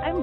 I'm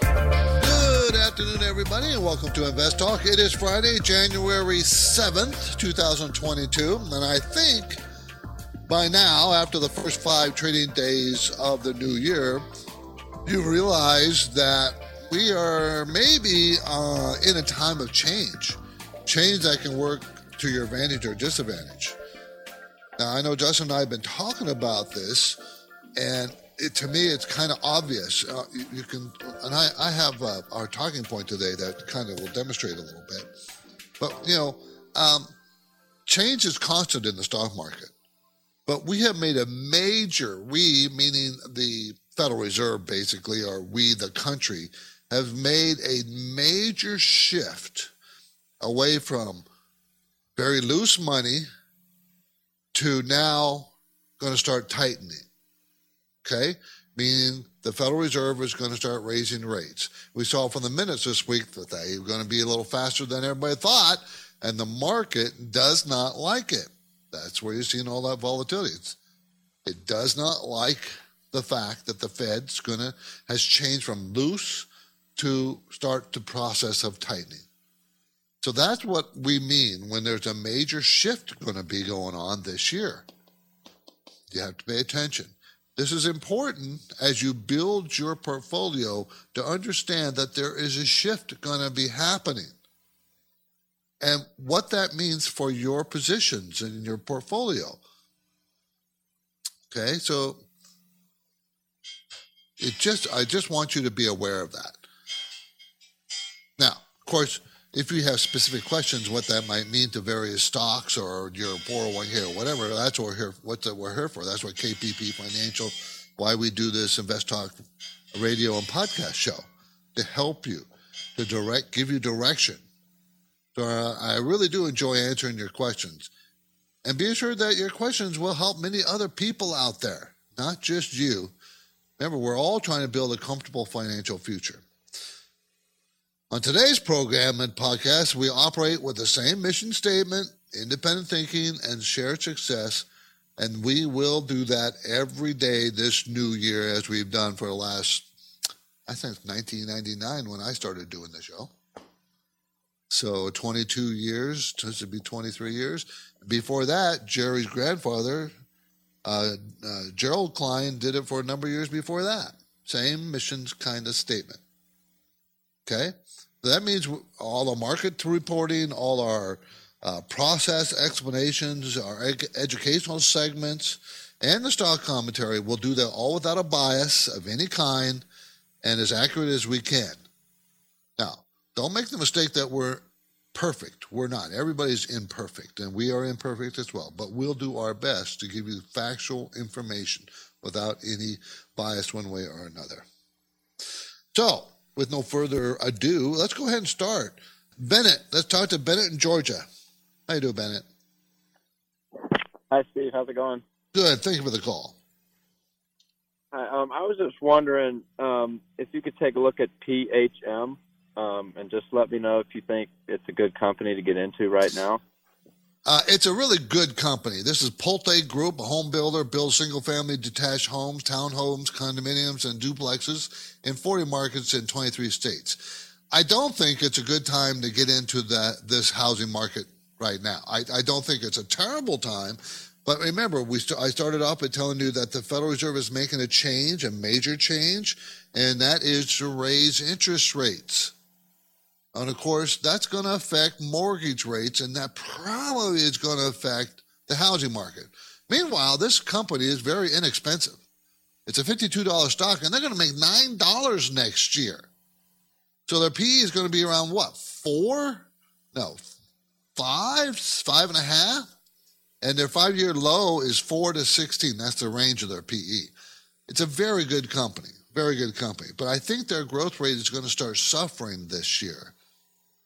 Good afternoon, everybody, and welcome to Invest Talk. It is Friday, January 7th, 2022, and I think by now, after the first 5 trading days of the new year, you realize that we are maybe in a time of change that can work to your advantage or disadvantage. Now, I know Justin and I have been talking about this, and to me, it's kind of obvious. You can, and I have our talking point today that kind of will demonstrate a little bit. But, you know, change is constant in the stock market. But we have made a major, we meaning the Federal Reserve, basically, or we, the country, have made a major shift away from very loose money to now going to start tightening, okay? Meaning the Federal Reserve is going to start raising rates. We saw from the minutes this week that they were going to be a little faster than everybody thought, and the market does not like it. That's where you're seeing all that volatility. It does not like the fact that the Fed's has changed from loose to start the process of tightening. So that's what we mean when there's a major shift going to be going on this year. You have to pay attention. This is important as you build your portfolio to understand that there is a shift going to be happening and what that means for your positions in your portfolio. Okay, so I just want you to be aware of that. Now, of course, if you have specific questions, what that might mean to various stocks or your 401k or whatever, that's what we're here for. That's what KPP Financial, why we do this Invest Talk radio and podcast show, to help you, to give you direction. So I really do enjoy answering your questions. And be assured that your questions will help many other people out there, not just you. Remember, we're all trying to build a comfortable financial future. On today's program and podcast, we operate with the same mission statement, independent thinking, and shared success, and we will do that every day this new year as we've done for the last, I think, 1999 when I started doing the show. So 22 years, this would be 23 years. Before that, Jerry's grandfather, Gerald Klein, did it for a number of years before that. Same missions kind of statement. Okay? That means all our market reporting, all our process explanations, our educational segments, and the stock commentary, we'll do that all without a bias of any kind and as accurate as we can. Now, don't make the mistake that we're perfect. We're not. Everybody's imperfect, and we are imperfect as well. But we'll do our best to give you factual information without any bias one way or another. So, with no further ado, let's go ahead and start. Bennett, let's talk to Bennett in Georgia. How you doing, Bennett? Hi, Steve. How's it going? Good. Thank you for the call. Hi. I was just wondering if you could take a look at PHM. And just let me know if you think it's a good company to get into right now. It's a really good company. This is Pulte Group, a home builder, builds single-family detached homes, townhomes, condominiums, and duplexes in 40 markets in 23 states. I don't think it's a good time to get into this housing market right now. I don't think it's a terrible time, But remember, I started off by telling you that the Federal Reserve is making a change, a major change, and that is to raise interest rates. And, of course, that's going to affect mortgage rates, and that probably is going to affect the housing market. Meanwhile, this company is very inexpensive. It's a $52 stock, and they're going to make $9 next year. So their PE is going to be around what, 4? No, 5.5? And their 5-year low is 4 to 16. That's the range of their PE. It's a very good company, very good company. But I think their growth rate is going to start suffering this year.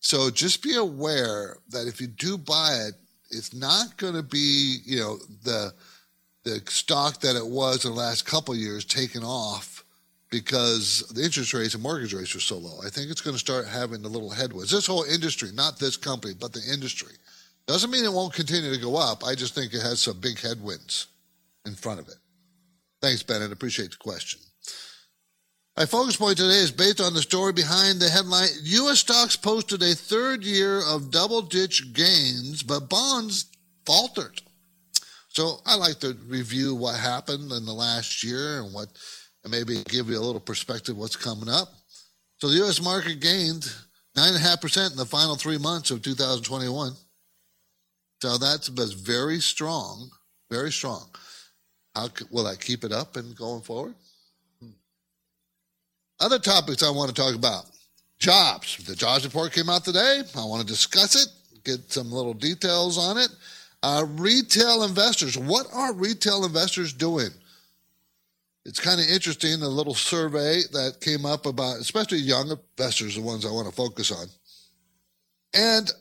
So just be aware that if you do buy it, it's not going to be, you know, the stock that it was in the last couple of years taken off because the interest rates and mortgage rates are so low. I think it's going to start having a little headwinds. This whole industry, not this company, but the industry. Doesn't mean it won't continue to go up. I just think it has some big headwinds in front of it. Thanks, Bennett. Appreciate the question. My focus point today is based on the story behind the headline, U.S. stocks posted a third year of double-digit gains, but bonds faltered. So I like to review what happened in the last year and what, and maybe give you a little perspective what's coming up. So the U.S. market gained 9.5% in the final 3 months of 2021. So that's very strong, very strong. How will I keep it up and going forward? Other topics I want to talk about. Jobs. The jobs report came out today. I want to discuss it, get some little details on it. Retail investors. What are retail investors doing? It's kind of interesting, a little survey that came up about, especially young investors, the ones I want to focus on. And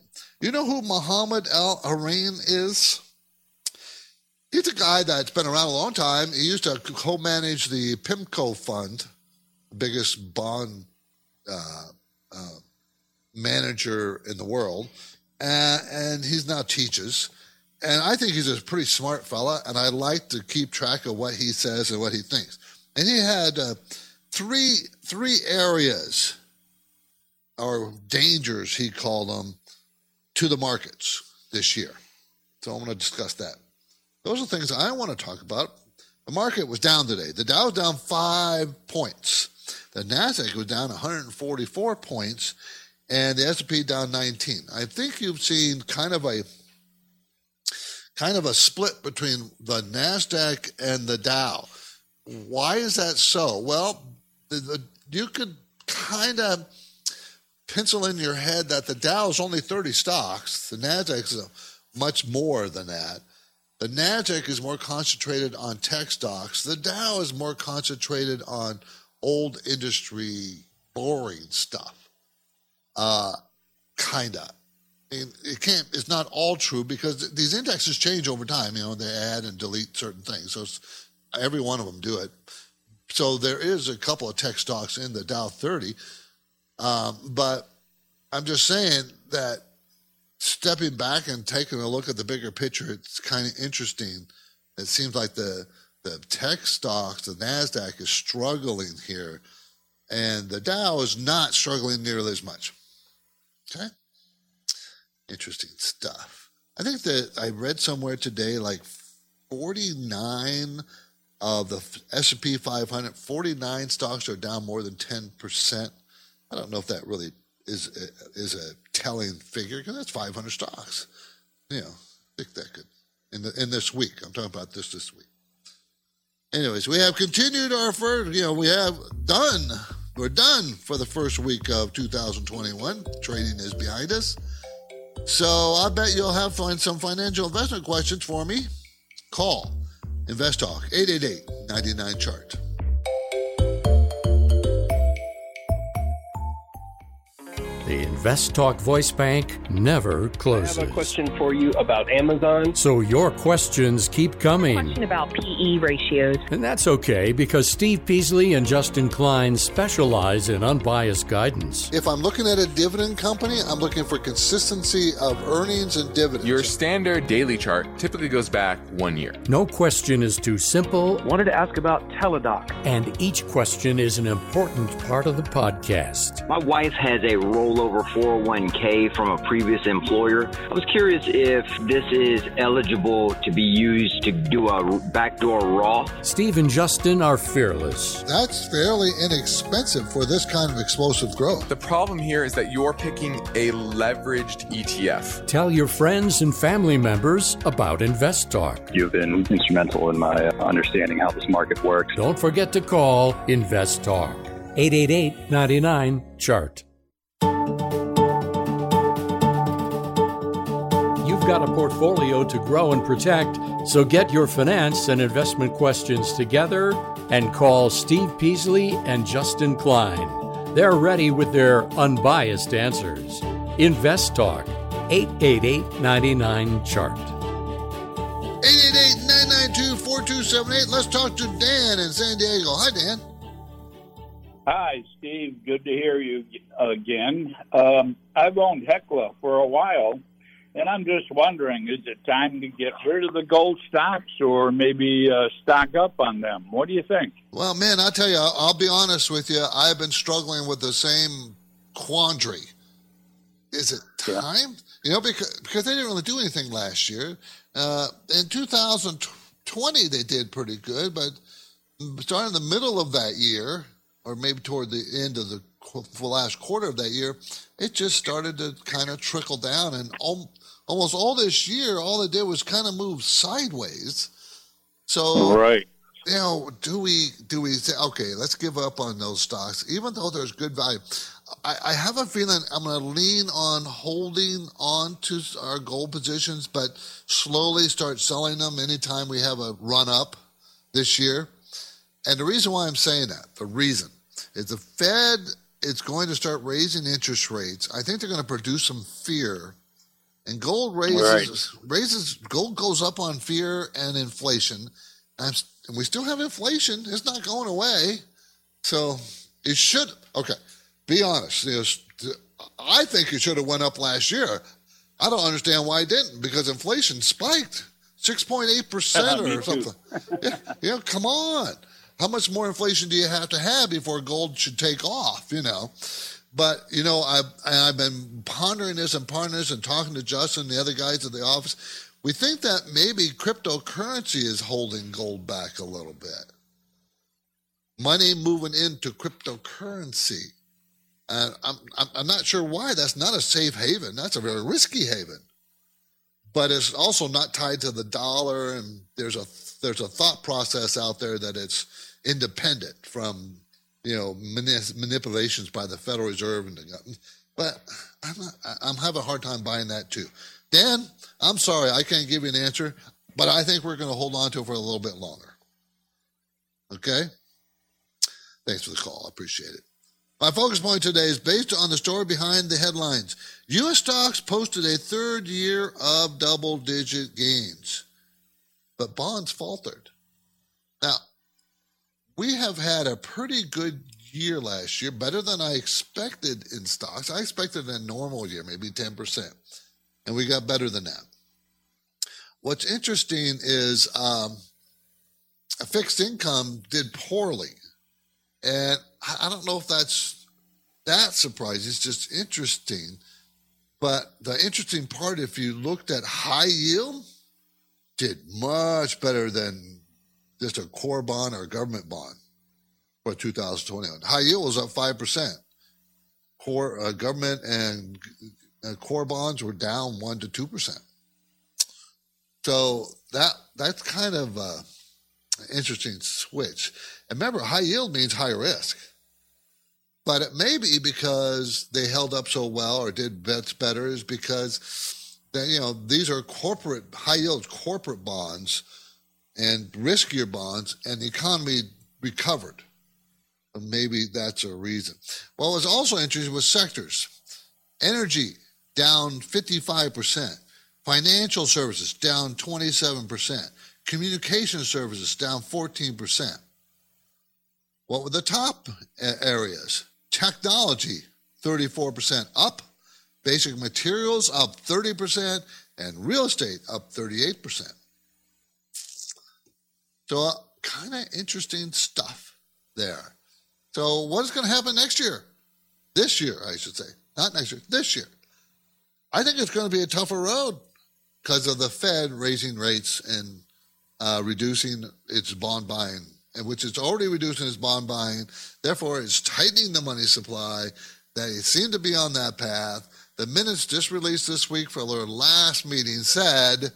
you know who Mohammed El Arain is? He's a guy that's been around a long time. He used to co-manage the PIMCO fund, the biggest bond manager in the world, and he now teaches. And I think he's a pretty smart fella, and I like to keep track of what he says and what he thinks. And he had three areas, or dangers, he called them, to the markets this year. So I'm going to discuss that. Those are things I want to talk about. The market was down today. The Dow was down 5 points. The Nasdaq was down 144 points, and the S&P down 19. I think you've seen kind of a split between the Nasdaq and the Dow. Why is that so? Well, you could kind of pencil in your head that the Dow is only 30 stocks. The Nasdaq is much more than that. The Nasdaq is more concentrated on tech stocks. The Dow is more concentrated on old industry, boring stuff. It's not all true because these indexes change over time. You know, they add and delete certain things. So it's, every one of them do it. So there is a couple of tech stocks in the Dow 30. But I'm just saying that stepping back and taking a look at the bigger picture, it's kind of interesting. It seems like the tech stocks, the NASDAQ is struggling here, and the Dow is not struggling nearly as much. Okay? Interesting stuff. I think that I read somewhere today like 49 of the S&P 500, 49 stocks are down more than 10%. I don't know if that really is a telling figure because that's 500 stocks. You know, I think that could in this week. I'm talking about this week. Anyways, we have continued our first. You know, we're done for the first week of 2021. Trading is behind us, so I bet you'll have some financial investment questions for me. Call Invest Talk 888-99-CHART. The InvestTalk Voice Bank never closes. I have a question for you about Amazon. So your questions keep coming. A question about PE ratios. And that's okay because Steve Peasley and Justin Klein specialize in unbiased guidance. If I'm looking at a dividend company, I'm looking for consistency of earnings and dividends. Your standard daily chart typically goes back 1 year. No question is too simple. Wanted to ask about Teladoc. And each question is an important part of the podcast. My wife has a roll rollover 401k from a previous employer. I was curious if this is eligible to be used to do a backdoor Roth. Steve and Justin are fearless. That's fairly inexpensive for this kind of explosive growth. The problem here is that you're picking a leveraged ETF. Tell your friends and family members about InvestTalk. You've been instrumental in my understanding how this market works. Don't forget to call InvestTalk. 888-99-CHART. You've got a portfolio to grow and protect, so get your finance and investment questions together and call Steve Peasley and Justin Klein. They're ready with their unbiased answers. Invest Talk, 888-99-CHART. 888-992-4278. Let's talk to Dan in San Diego. Hi, Dan. Hi, Steve. Good to hear you again. I've owned Hecla for a while, and I'm just wondering, is it time to get rid of the gold stocks or maybe stock up on them? What do you think? Well, man, I'll tell you, I'll be honest with you. I've been struggling with the same quandary. Is it time? Yeah. You know, because they didn't really do anything last year. In 2020, they did pretty good, but starting in the middle of that year, or maybe toward the end of the last quarter of that year, it just started to kind of trickle down. And almost all this year, all it did was kind of move sideways. So, right. You know, do we say, okay, let's give up on those stocks, even though there's good value? I have a feeling I'm going to lean on holding on to our gold positions, but slowly start selling them anytime we have a run-up this year. And the reason why I'm saying that, is the Fed is going to start raising interest rates. I think they're going to produce some fear. And gold gold goes up on fear and inflation. And we still have inflation. It's not going away. So it should, be honest. You know, I think it should have went up last year. I don't understand why it didn't, because inflation spiked 6.8% or something. Yeah, come on. How much more inflation do you have to have before gold should take off, you know? But, you know, I've been pondering this and talking to Justin and the other guys at the office. We think that maybe cryptocurrency is holding gold back a little bit. Money moving into cryptocurrency. And I'm not sure why. That's not a safe haven. That's a very risky haven. But it's also not tied to the dollar, and there's a thought process out there that it's independent from, you know, manipulations by the Federal Reserve and the government. But I'm having a hard time buying that too. Dan, I'm sorry I can't give you an answer, but I think we're going to hold on to it for a little bit longer. Okay? Thanks for the call. I appreciate it. My focus point today is based on the story behind the headlines. U.S. stocks posted a third year of double-digit gains, but bonds faltered. Now, we have had a pretty good year last year, better than I expected in stocks. I expected a normal year, maybe 10%, and we got better than that. What's interesting is fixed income did poorly. And I don't know if that's that surprising. It's just interesting. But the interesting part, if you looked at high yield, did much better than just a core bond or a government bond for 2021. High yield was up 5%. Core government and core bonds were down 1% to 2%. So that's kind of interesting switch. And remember, high yield means high risk. But it may be because they held up so well or did bets better is because, you know, these are corporate, high yield corporate bonds and riskier bonds, and the economy recovered. Maybe that's a reason. What was also interesting was sectors. Energy down 55%. Financial services down 27%. Communication services down 14%. What were the top areas? Technology, 34% up. Basic materials up 30%. And real estate up 38%. So kind of interesting stuff there. So what is going to happen next year? This year, I should say. not next year, this year. I think it's going to be a tougher road because of the Fed raising rates and reducing its bond buying, and which it's already reducing its bond buying. Therefore, it's tightening the money supply. They seem to be on that path. The minutes just released this week for their last meeting said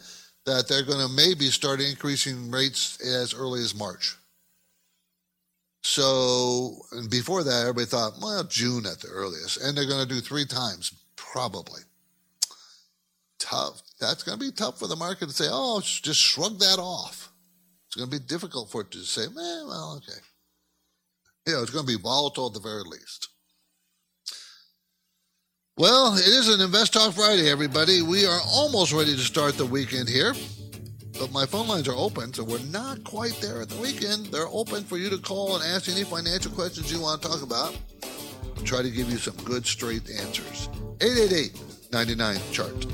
that they're going to maybe start increasing rates as early as March. So, and before that, everybody thought, well, June at the earliest. And they're going to do 3 times, probably. Tough. That's going to be tough for the market to say, oh, just shrug that off. It's going to be difficult for it to say, well, okay. You know, it's going to be volatile at the very least. Well, it is an Invest Talk Friday, everybody. We are almost ready to start the weekend here. But my phone lines are open, so we're not quite there at the weekend. They're open for you to call and ask any financial questions you want to talk about. I'll try to give you some good, straight answers. 888-99-CHART.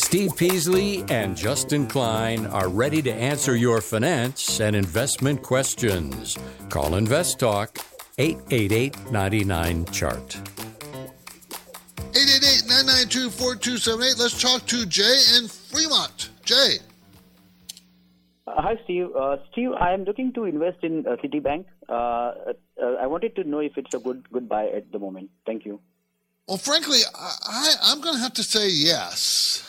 Steve Peasley and Justin Klein are ready to answer your finance and investment questions. Call Invest Talk 888-99-CHART. 888-992-4278. Let's talk to Jay in Fremont. Jay. Hi, Steve. Steve, I am looking to invest in Citibank. I wanted to know if it's a good buy at the moment. Thank you. Well, frankly, I'm going to have to say yes.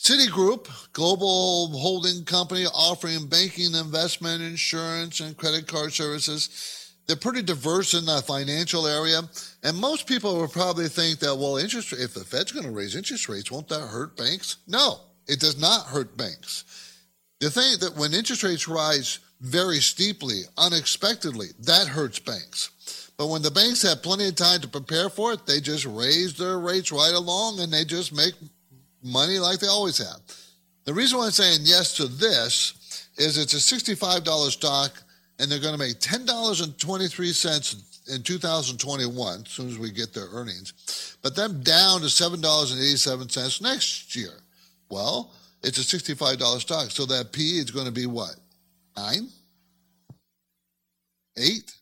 Citigroup, global holding company offering banking, investment, insurance, and credit card services. They're pretty diverse in the financial area, and most people will probably think that, well, if the Fed's going to raise interest rates, won't that hurt banks? No, it does not hurt banks. The thing that when interest rates rise very steeply, unexpectedly, that hurts banks. But when the banks have plenty of time to prepare for it, they just raise their rates right along, and they just make money like they always have. The reason why I'm saying yes to this is it's a $65 stock, and they're going to make $10.23 in 2021, as soon as we get their earnings, but then down to $7.87 next year. Well, it's a $65 stock, so that P is going to be what? 9? 8?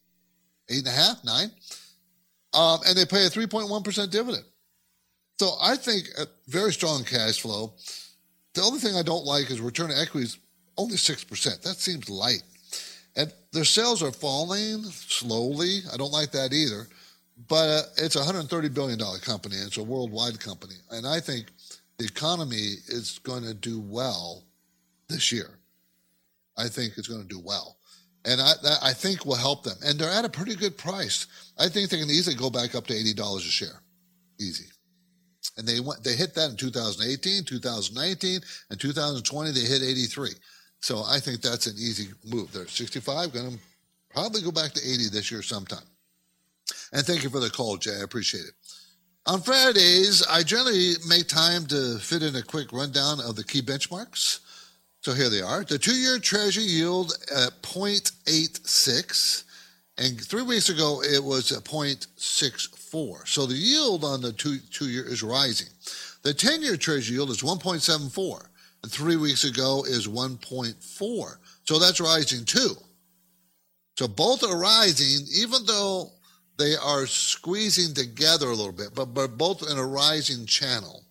8.5? 9? And they pay a 3.1% dividend. So I think a very strong cash flow. The only thing I don't like is return on equity is only 6%. That seems light. And their sales are falling slowly. I don't like that either. But it's a $130 billion company. It's a worldwide company. And I think the economy is going to do well this year. I think it's going to do well. And I think will help them. And they're at a pretty good price. I think they can easily go back up to $80 a share. Easy. And they hit that in 2018, 2019, and 2020. They hit 83. So I think that's an easy move. They're 65, going to probably go back to 80 this year sometime. And thank you for the call, Jay. I appreciate it. On Fridays, I generally make time to fit in a quick rundown of the key benchmarks. So here they are. The 2-year Treasury yield at 0.86, and 3 weeks ago it was at 0.64. So the yield on the two-year is rising. The 10-year Treasury yield is 1.74. 3 weeks ago is 1.4. So that's rising too. So both are rising, even though they are squeezing together a little bit, but both in a rising channel.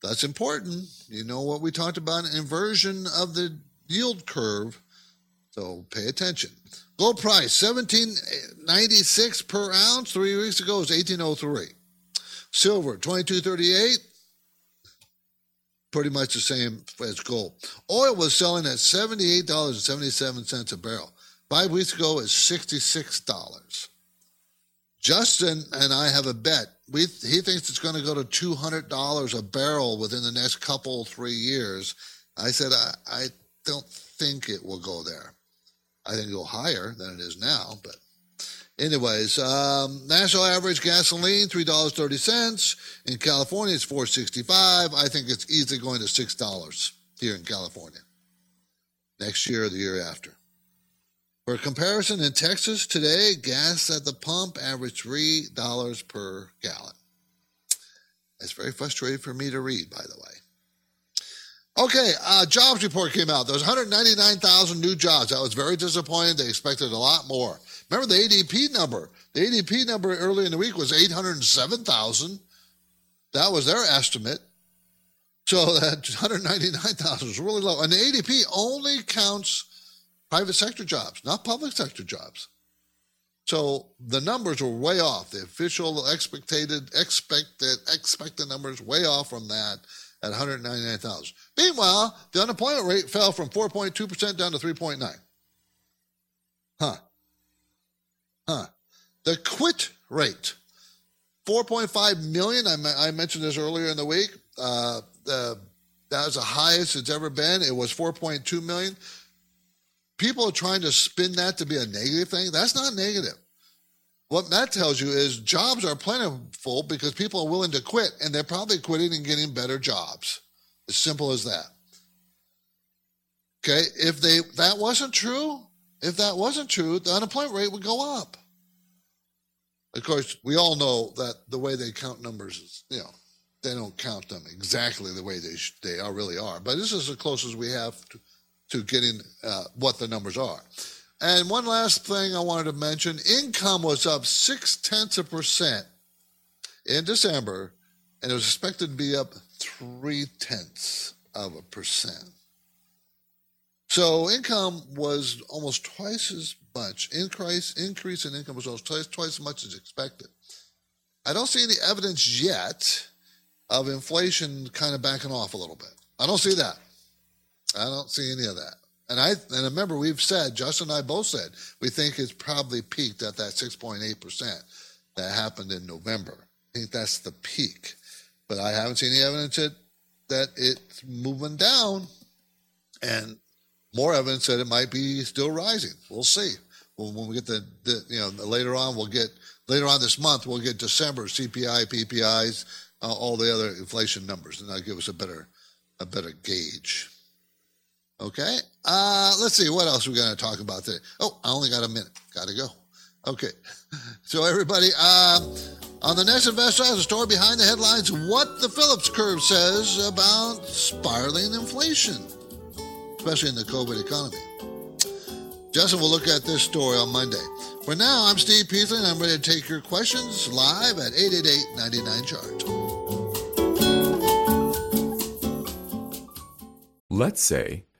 That's important. You know what we talked about, an inversion of the yield curve. So pay attention. Gold price, $17.96 per ounce. 3 weeks ago is $18.03. Silver, $22.38. Pretty much the same as gold. Oil was selling at $78.77 a barrel. 5 weeks ago, it's $66. Justin and I have a bet. He thinks it's going to go to $200 a barrel within the next 3 years. I said, I don't think it will go there. I think it'll go higher than it is now. But anyways, national average gasoline, $3.30. In California, it's $4.65. I think it's easily going to $6 here in California next year or the year after. For comparison, in Texas today, gas at the pump averaged $3 per gallon. That's very frustrating for me to read, by the way. Okay, jobs report came out. There was 199,000 new jobs. I was very disappointed. They expected a lot more. Remember the ADP number. The ADP number earlier in the week was 807,000. That was their estimate. So that 199,000 is really low. And the ADP only counts private sector jobs, not public sector jobs. So the numbers were way off. The official expected numbers way off from that at 199,000. Meanwhile, the unemployment rate fell from 4.2% down to 3.9%. The quit rate, 4.5 million. I mentioned this earlier in the week. That was the highest it's ever been. It was 4.2 million. People are trying to spin that to be a negative thing. That's not negative. What that tells you is jobs are plentiful because people are willing to quit, and they're probably quitting and getting better jobs. As simple as that. Okay, if that wasn't true, the unemployment rate would go up. Of course, we all know that the way they count numbers is, you know, they don't count them exactly the way they really are. But this is the closest we have to getting what the numbers are. And one last thing I wanted to mention, income was up 0.6% in December, and it was expected to be up 0.3%. So income was almost twice as much. Increase in income was almost twice as much as expected. I don't see any evidence yet of inflation kind of backing off a little bit. I don't see that. I don't see any of that. And remember, we've said, Justin and I both said, we think it's probably peaked at that 6.8% that happened in November. I think that's the peak. But I haven't seen any evidence that it's moving down, and more evidence that it might be still rising. We'll see. When we get later on this month, we'll get December CPI, PPIs, all the other inflation numbers, and that'll give us a better gauge. Okay, let's see what else we're going to talk about today. Oh, I only got a minute. Got to go. Okay, so everybody, on the next Investor Hour, the story behind the headlines: what the Phillips curve says about spiraling inflation, especially in the COVID economy. Justin will look at this story on Monday. For now, I'm Steve Peasley, and I'm ready to take your questions live at 888-99-CHART. Let's say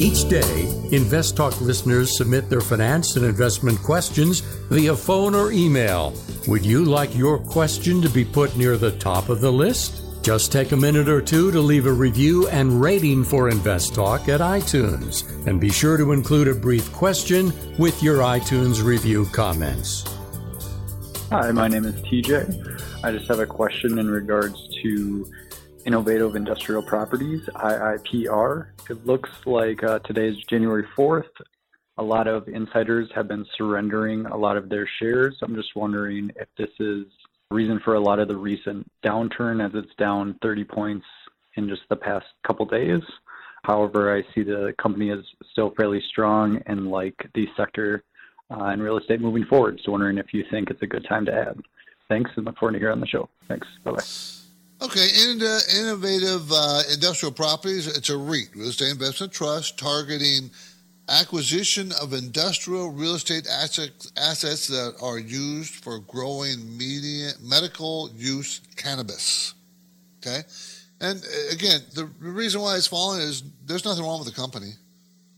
Each day, InvestTalk listeners submit their finance and investment questions via phone or email. Would you like your question to be put near the top of the list? Just take a minute or two to leave a review and rating for InvestTalk at iTunes. And be sure to include a brief question with your iTunes review comments. Hi, my name is TJ. I just have a question in regards to Innovative Industrial Properties, IIPR. It looks like today is January 4th. A lot of insiders have been surrendering a lot of their shares. I'm just wondering if this is a reason for a lot of the recent downturn, as it's down 30 points in just the past couple days. However, I see the company is still fairly strong and like the sector and real estate moving forward. So wondering if you think it's a good time to add. Thanks, and look forward to hearing on the show. Thanks. Bye-bye. Okay, Innovative Industrial Properties, it's a REIT, real estate investment trust, targeting acquisition of industrial real estate assets that are used for growing medical use cannabis. Okay? And again, the reason why it's falling is there's nothing wrong with the company.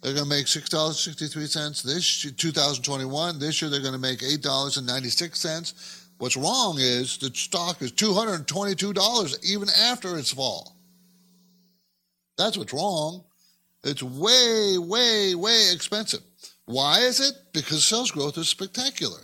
They're going to make $6.63 this year, 2021. This year they're going to make $8.96. What's wrong is the stock is $222 even after its fall. That's what's wrong. It's way, way, way expensive. Why is it? Because sales growth is spectacular.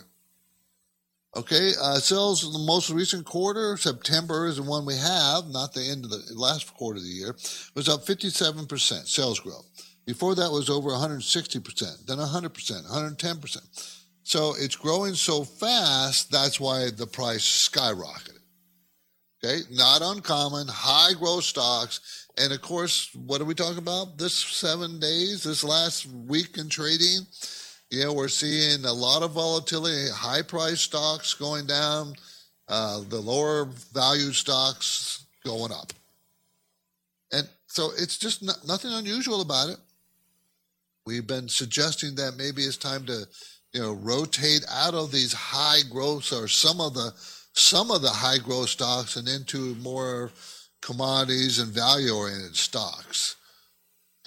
Okay, sales in the most recent quarter, September is the one we have, not the end of the last quarter of the year, was up 57% sales growth. Before that was over 160%, then 100%, 110%. So it's growing so fast, that's why the price skyrocketed. Okay, not uncommon, high growth stocks. And of course, what are we talking about? This 7 days, this last week in trading, you know, we're seeing a lot of volatility, high price stocks going down, the lower value stocks going up. And so it's just nothing unusual about it. We've been suggesting that maybe it's time to, you know, rotate out of these high growths or some of the high growth stocks and into more commodities and value oriented stocks.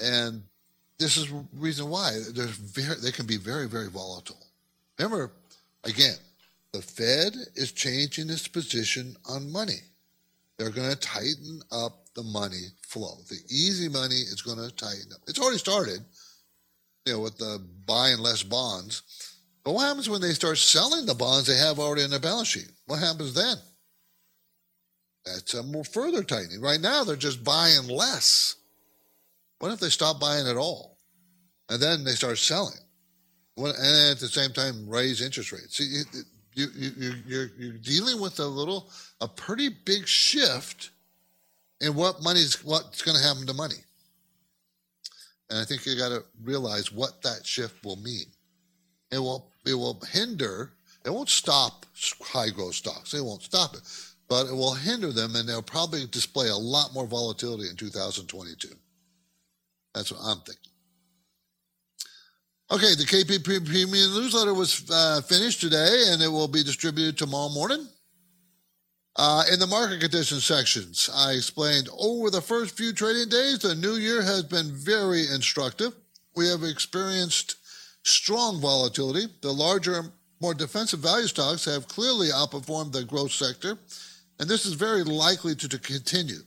And this is the reason why they can be very, very volatile. Remember, again, the Fed is changing its position on money. They're going to tighten up the money flow. The easy money is going to tighten up. It's already started, you know, with the buying less bonds. But what happens when they start selling the bonds they have already in their balance sheet? What happens then? That's a more further tightening. Right now, they're just buying less. What if they stop buying at all? And then they start selling. And at the same time, raise interest rates. See, you're dealing with a pretty big shift in what's going to happen to money. And I think you got to realize what that shift will mean. It will hinder, it won't stop high growth stocks. They won't stop it, but it will hinder them, and they'll probably display a lot more volatility in 2022. That's what I'm thinking. Okay, the KPP Premium newsletter was finished today, and it will be distributed tomorrow morning. In the market conditions sections, I explained over the first few trading days, the new year has been very instructive. We have experienced strong volatility. The larger, more defensive value stocks have clearly outperformed the growth sector. And this is very likely to continue.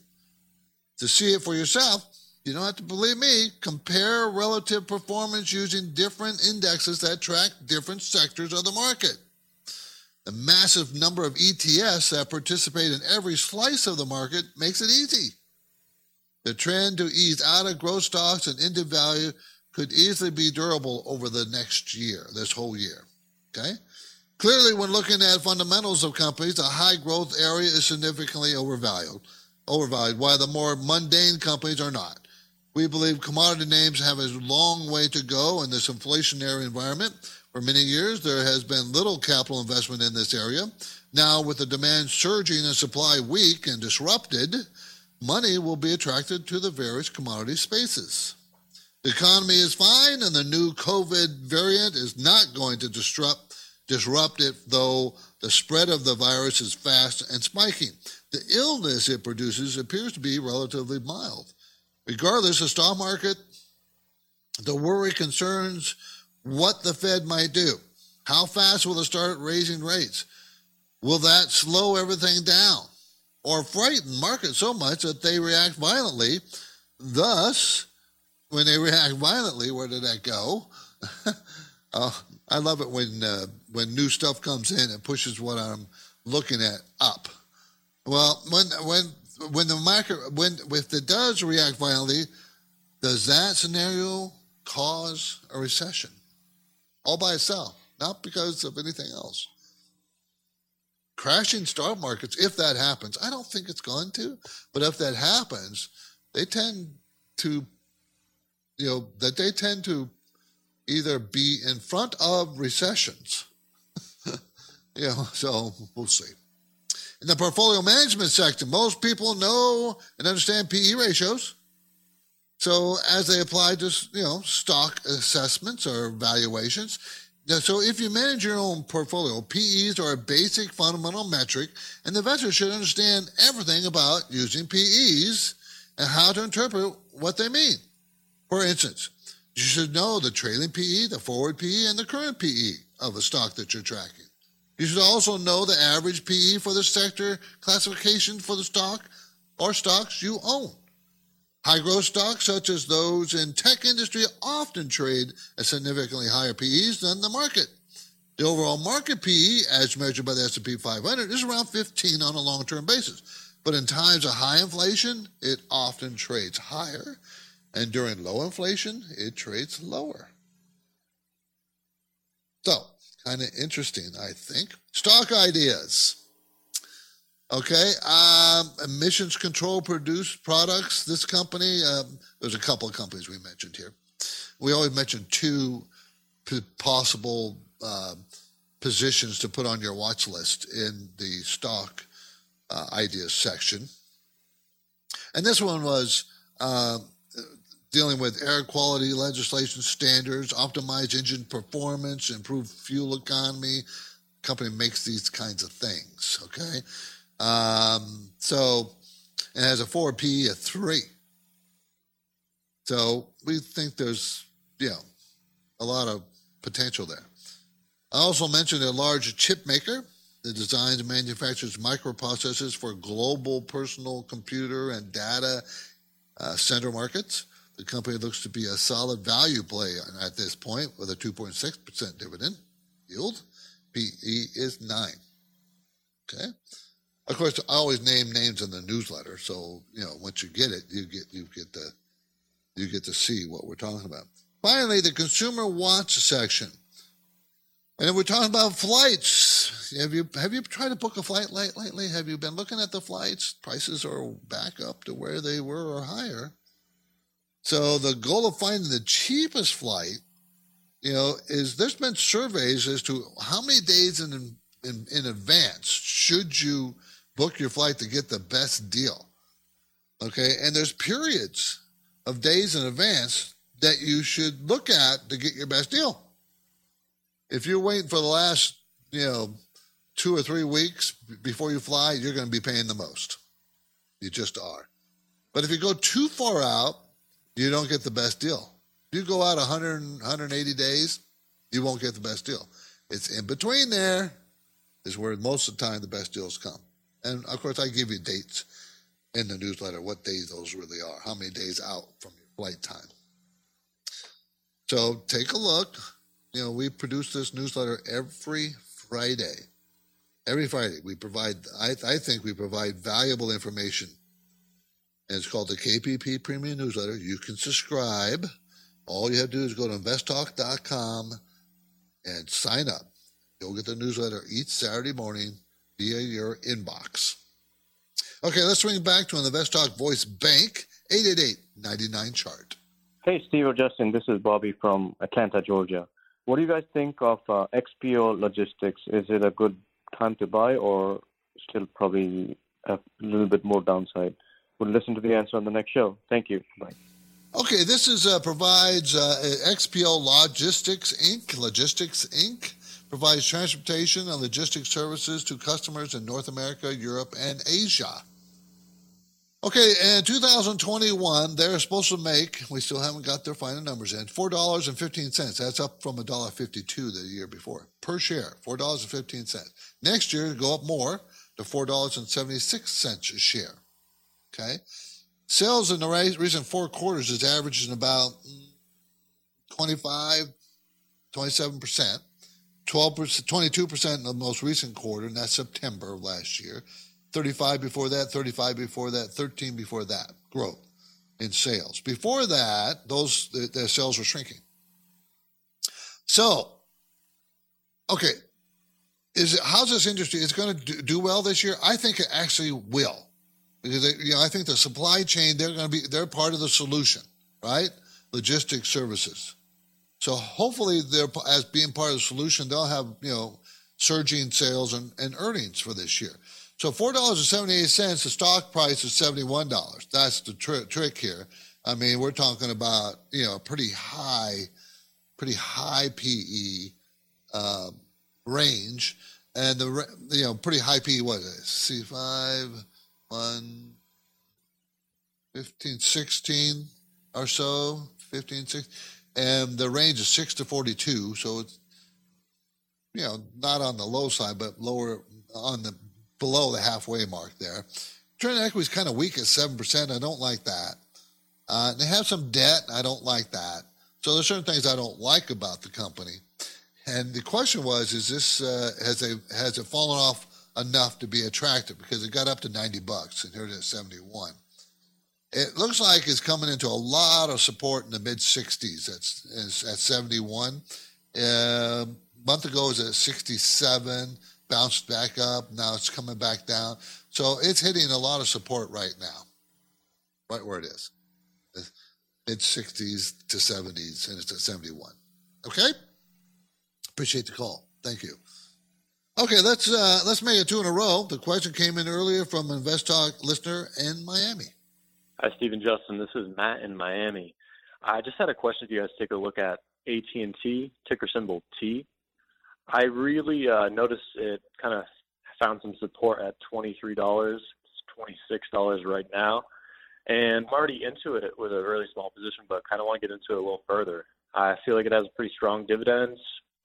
To see it for yourself, you don't have to believe me. Compare relative performance using different indexes that track different sectors of the market. The massive number of ETFs that participate in every slice of the market makes it easy. The trend to ease out of growth stocks and into value could easily be durable over the next year, this whole year. Okay? Clearly, when looking at fundamentals of companies, a high growth area is significantly overvalued, while the more mundane companies are not. We believe commodity names have a long way to go in this inflationary environment. For many years, there has been little capital investment in this area. Now, with the demand surging and supply weak and disrupted, money will be attracted to the various commodity spaces. The economy is fine, and the new COVID variant is not going to disrupt it, though the spread of the virus is fast and spiking. The illness it produces appears to be relatively mild. Regardless, the stock market, the worry concerns what the Fed might do. How fast will it start raising rates? Will that slow everything down or frighten markets so much that they react violently? Thus, when they react violently, where did that go? I love it when new stuff comes in and pushes what I'm looking at up. Well, when the market, if it does react violently, does that scenario cause a recession all by itself, not because of anything else? Crashing stock markets, if that happens, I don't think it's going to, but if that happens, they tend to, either be in front of recessions. So we'll see. In the portfolio management sector, most people know and understand PE ratios. So as they apply to, stock assessments or valuations. Now, so if you manage your own portfolio, PEs are a basic fundamental metric, and the investor should understand everything about using PEs and how to interpret what they mean. For instance, you should know the trailing PE, the forward PE, and the current PE of the stock that you're tracking. You should also know the average PE for the sector classification for the stock or stocks you own. High-growth stocks, such as those in tech industry, often trade at significantly higher PEs than the market. The overall market PE, as measured by the S&P 500, is around 15 on a long-term basis. But in times of high inflation, it often trades higher, and during low inflation, it trades lower. So, kind of interesting, I think. Stock ideas. Okay, emissions control produced products. This company, there's a couple of companies we mentioned here. We always mention two possible positions to put on your watch list in the stock ideas section. And this one was dealing with air quality legislation standards, optimize engine performance, improve fuel economy. Company makes these kinds of things, okay? So it has a 4 PE of 3. So we think there's, a lot of potential there. I also mentioned a large chip maker that designs and manufactures microprocessors for global personal computer and data center markets. The company looks to be a solid value play at this point with a 2.6% dividend yield. PE is 9. Okay. Of course, I always name names in the newsletter, so once you get it, you get to see what we're talking about. Finally, the consumer watch section, and we're talking about flights. Have you tried to book a flight lately? Have you been looking at the flights? Prices are back up to where they were or higher. So the goal of finding the cheapest flight, is there's been surveys as to how many days in advance should you book your flight to get the best deal. Okay, and there's periods of days in advance that you should look at to get your best deal. If you're waiting for the last, 2 or 3 weeks before you fly, you're going to be paying the most. You just are. But if you go too far out, you don't get the best deal. You go out 100, 180 days, you won't get the best deal. It's in between there is where most of the time the best deals come. And of course, I give you dates in the newsletter, what days those really are, how many days out from your flight time. So take a look. You know, we produce this newsletter every Friday. Every Friday, we provide, I think we provide valuable information. And it's called the KPP Premium Newsletter. You can subscribe. All you have to do is go to investtalk.com and sign up. You'll get the newsletter each Saturday morning via your inbox. Okay, let's swing back to an InvestTalk Voice Bank, 888-99-CHART. Hey, Steve or Justin, this is Bobby from Atlanta, Georgia. What do you guys think of XPO Logistics? Is it a good time to buy or still probably a little bit more downside? We'll listen to the answer on the next show. Thank you. Bye. Okay, this is provides XPO Logistics, Inc. Logistics, Inc. provides transportation and logistics services to customers in North America, Europe, and Asia. Okay, in 2021, they're supposed to make, we still haven't got their final numbers in, $4.15. That's up from $1.52 the year before. Per share, $4.15. Next year, go up more to $4.76 a share. Okay? Sales in the recent four quarters is averaging about 25, 27%. 22% in the most recent quarter, and that's September of last year. 35 before that, 35 before that, 13 before that, growth in sales. Before that, those the sales were shrinking. So, okay, how's this industry? It's going to do well this year? I think it actually will, because I think the supply chain, they're part of the solution, right? Logistics services. So hopefully, as being part of the solution, they'll have surging sales and earnings for this year. So $4.78, the stock price is $71. That's the trick here. I mean, we're talking about pretty high PE range, and the pretty high PE. What is it? C5, 1, 15, 16 or so, 15, 16. And the range is 6 to 42, so it's, not on the low side, but lower below the halfway mark there. Return on equity is kind of weak at 7%. I don't like that. They have some debt. I don't like that. So there's certain things I don't like about the company. And the question was, is this has it fallen off enough to be attractive? Because it got up to $90, and here it is, $71. It looks like it's coming into a lot of support in the mid-60s. That's at 71. A month ago it was at 67, bounced back up. Now it's coming back down. So it's hitting a lot of support right now, right where it is, mid-60s to 70s, and it's at 71. Okay? Appreciate the call. Thank you. Okay, let's make it two in a row. The question came in earlier from InvestTalk listener in Miami. Hi, Steve and Justin. This is Matt in Miami. I just had a question if you guys take a look at AT&T, ticker symbol T. I really noticed it kind of found some support at $23. It's $26 right now. And I'm already into it with a really small position, but kind of want to get into it a little further. I feel like it has pretty strong dividends,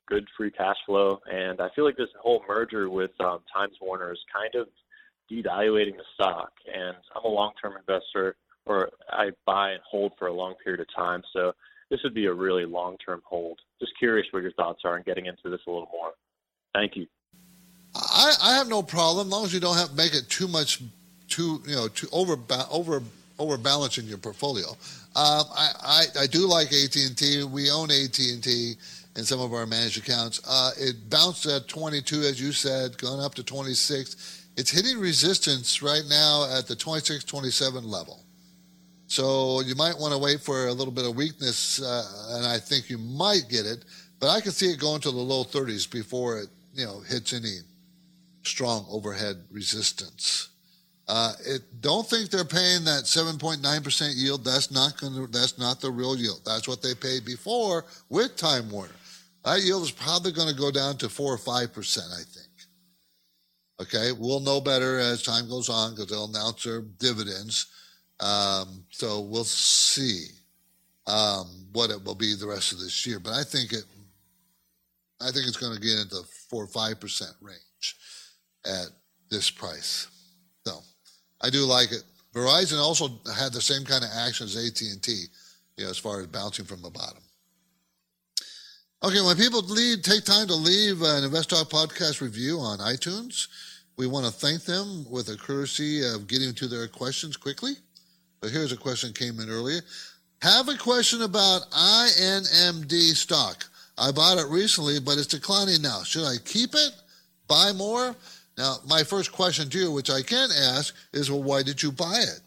good free cash flow, and I feel like this whole merger with Times Warner is kind of devaluating the stock. And I'm a long-term investor, or I buy and hold for a long period of time. So this would be a really long-term hold. Just curious what your thoughts are on getting into this a little more. Thank you. I have no problem as long as you don't make it too much, too overbalancing your portfolio. I do like AT&T. We own AT&T in some of our managed accounts. It bounced at 22, as you said, going up to 26. It's hitting resistance right now at the 26-27 level. So you might want to wait for a little bit of weakness, and I think you might get it. But I can see it going to the low 30s before it, hits any strong overhead resistance. Don't think they're paying that 7.9% yield. That's not the real yield. That's what they paid before with Time Warner. That yield is probably going to go down to 4 or 5%, I think. Okay, we'll know better as time goes on because they'll announce their dividends. So we'll see what it will be the rest of this year. But I think it's going to get into the 4 or 5% range at this price. I do like it. Verizon also had the same kind of action as AT&T, you know, as far as bouncing from the bottom. Okay, when people leave, take time to leave an InvestTalk podcast review on iTunes. We want to thank them with a courtesy of getting to their questions quickly. So here's a question that came in earlier. Have a question about INMD stock. I bought it recently, but it's declining now. Should I keep it? Buy more? Now, my first question to you, which I can ask, is, well, why did you buy it?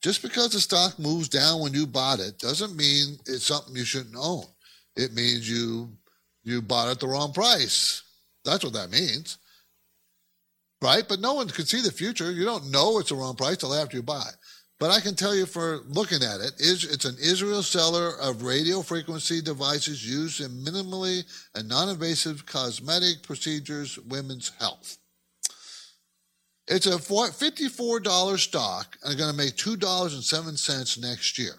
Just because the stock moves down when you bought it doesn't mean it's something you shouldn't own. It means you bought it at the wrong price. That's what that means, right? But no one can see the future. You don't know it's the wrong price till after you buy it. But I can tell you for looking at it, it's an Israel seller of radio frequency devices used in minimally and non-invasive cosmetic procedures, women's health. It's a $54 stock, and they're going to make $2.07 next year.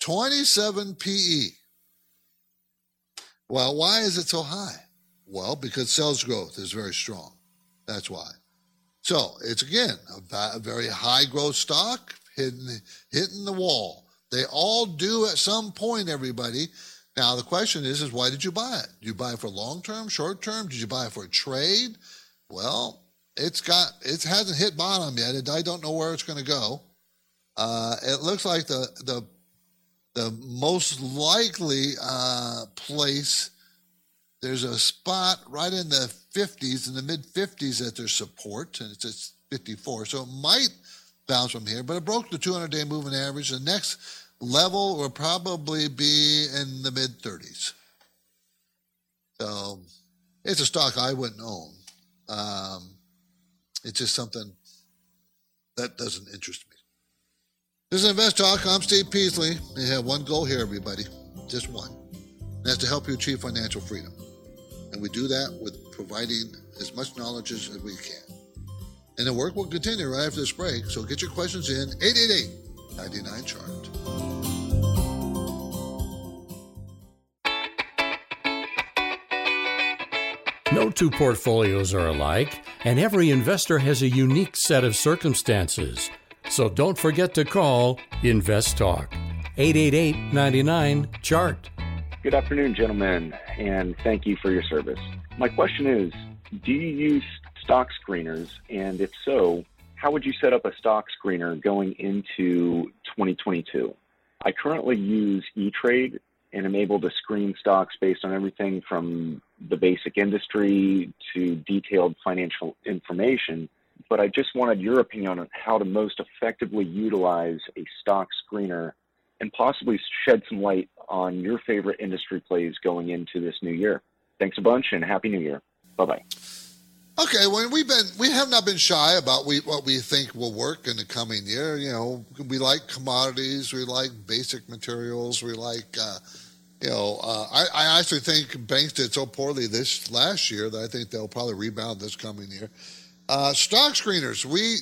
27 PE. Well, why is it so high? Well, because sales growth is very strong. That's why. So it's, again, a very high growth stock hitting the wall. They all do at some point, everybody. Now, the question is why did you buy it? Did you buy it for long-term, short-term? Did you buy it for a trade? Well, it hasn't hit bottom yet. I don't know where it's going to go. It looks like the most likely place. There's a spot right in the 50s, in the mid-50s at their support, and it's at 54. So it might bounce from here, but it broke the 200-day moving average. The next level will probably be in the mid-30s. So it's a stock I wouldn't own. It's just something that doesn't interest me. This is Invest Talk. I'm Steve Peasley. We have one goal here, everybody, just one, and that's to help you achieve financial freedom. And we do that with providing as much knowledge as we can. And the work will continue right after this break, so get your questions in 888-99-CHART. No two portfolios are alike, and every investor has a unique set of circumstances. So don't forget to call InvestTalk, 888-99-CHART. Good afternoon, gentlemen, and thank you for your service. My question is, do you use stock screeners? And if so, how would you set up a stock screener going into 2022? I currently use E-Trade and am able to screen stocks based on everything from the basic industry to detailed financial information, but I just wanted your opinion on how to most effectively utilize a stock screener and possibly shed some light on your favorite industry plays going into this new year. Thanks a bunch and Happy New Year. Bye-bye. Okay, well, we have not been shy about what we think will work in the coming year. You know, we like commodities, we like basic materials, we like I actually think banks did so poorly this last year that I think they'll probably rebound this coming year. Stock screeners, we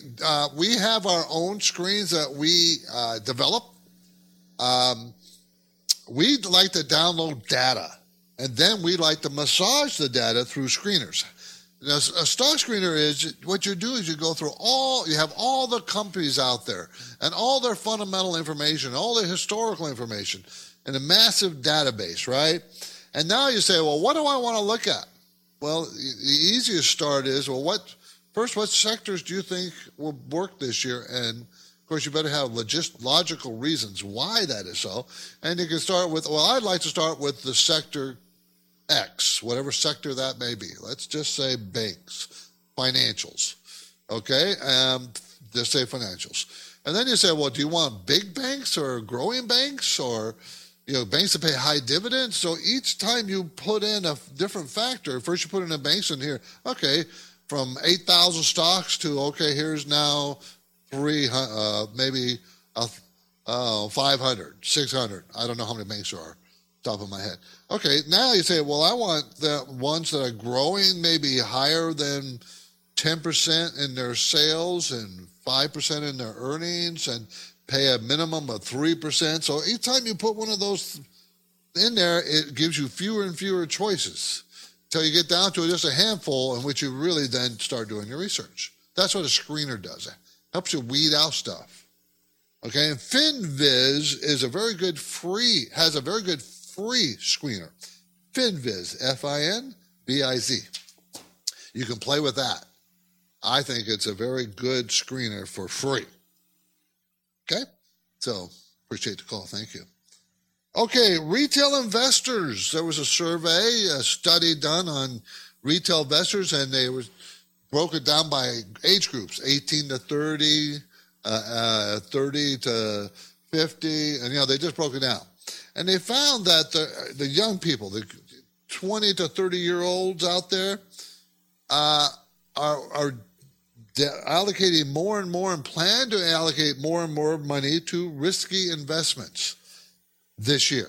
have our own screens that we develop. We like to download data, and then we like to massage the data through screeners. Now, a stock screener is what you do is you go through you have all the companies out there and all their fundamental information, all their historical information, in a massive database, right? And now you say, well, what do I want to look at? Well, the easiest start is, well, what sectors do you think will work this year? And, of course, you better have logical reasons why that is so. And you can start with, well, I'd like to start with the sector X, whatever sector that may be. Let's just say banks, financials, okay? Just say financials. And then you say, well, do you want big banks or growing banks or banks that pay high dividends? So each time you put in a different factor, first you put in the banks in here, okay, from 8,000 stocks to, okay, here's now 500, 600. I don't know how many banks there are, top of my head. Okay, now you say, well, I want the ones that are growing maybe higher than 10% in their sales and 5% in their earnings and pay a minimum of 3%. So each time you put one of those in there, it gives you fewer and fewer choices until you get down to just a handful in which you really then start doing your research. That's what a screener does. It helps you weed out stuff. Okay, and Finviz is has a very good free screener. Finviz, F-I-N-V-I-Z. You can play with that. I think it's a very good screener for free. Okay, so appreciate the call. Thank you. Okay, retail investors. There was a survey, a study done on retail investors, and they was broke it down by age groups, 18 to 30, 30 to 50, and, you know, they just broke it down. And they found that the young people, the 20 to 30-year-olds out there, are allocating more and more and plan to allocate more and more money to risky investments this year.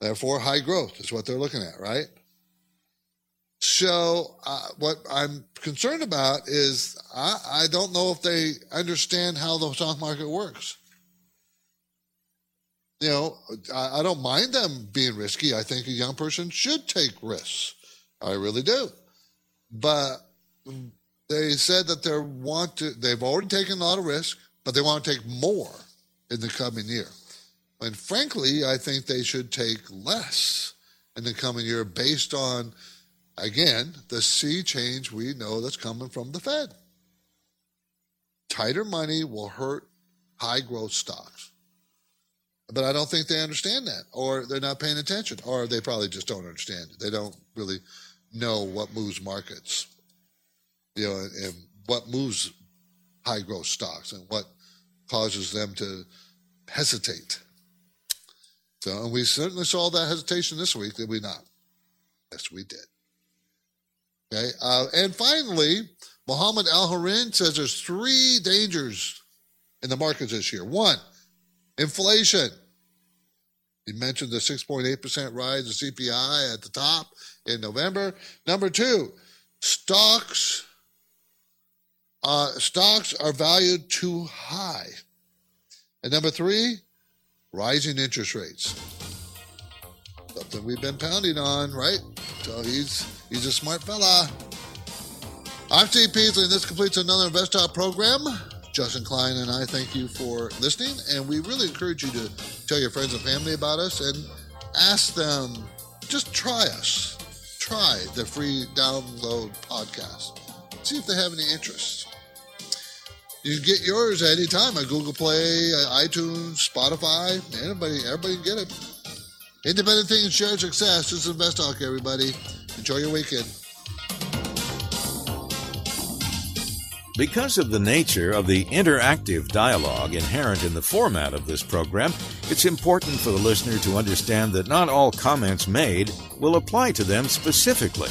Therefore, high growth is what they're looking at, right? So what I'm concerned about is I don't know if they understand how the stock market works. You know, I don't mind them being risky. I think a young person should take risks. I really do. But they said that they've already taken a lot of risk, but they want to take more in the coming year. And frankly, I think they should take less in the coming year based on, again, the sea change we know that's coming from the Fed. Tighter money will hurt high growth stocks. But I don't think they understand that, or they're not paying attention, or they probably just don't understand it. They don't really know what moves markets, you know, and what moves high growth stocks and what causes them to hesitate. So, and we certainly saw that hesitation this week, did we not? Yes, we did. Okay. And finally, Mohammed El Arain says there's three dangers in the markets this year. One, inflation. He mentioned the 6.8% rise in CPI at the top in November. Number two, stocks. Stocks are valued too high. And number three, rising interest rates. Something we've been pounding on, right? So he's a smart fella. I'm Steve Peasley, and this completes another InvestTalk program. Justin Klein and I thank you for listening, and we really encourage you to tell your friends and family about us and ask them, just try us. Try the free download podcast. See if they have any interest. You can get yours anytime at Google Play, iTunes, Spotify, everybody can get it. Independent thinking, shared success. This is InvestTalk, everybody. Enjoy your weekend. Because of the nature of the interactive dialogue inherent in the format of this program, it's important for the listener to understand that not all comments made will apply to them specifically.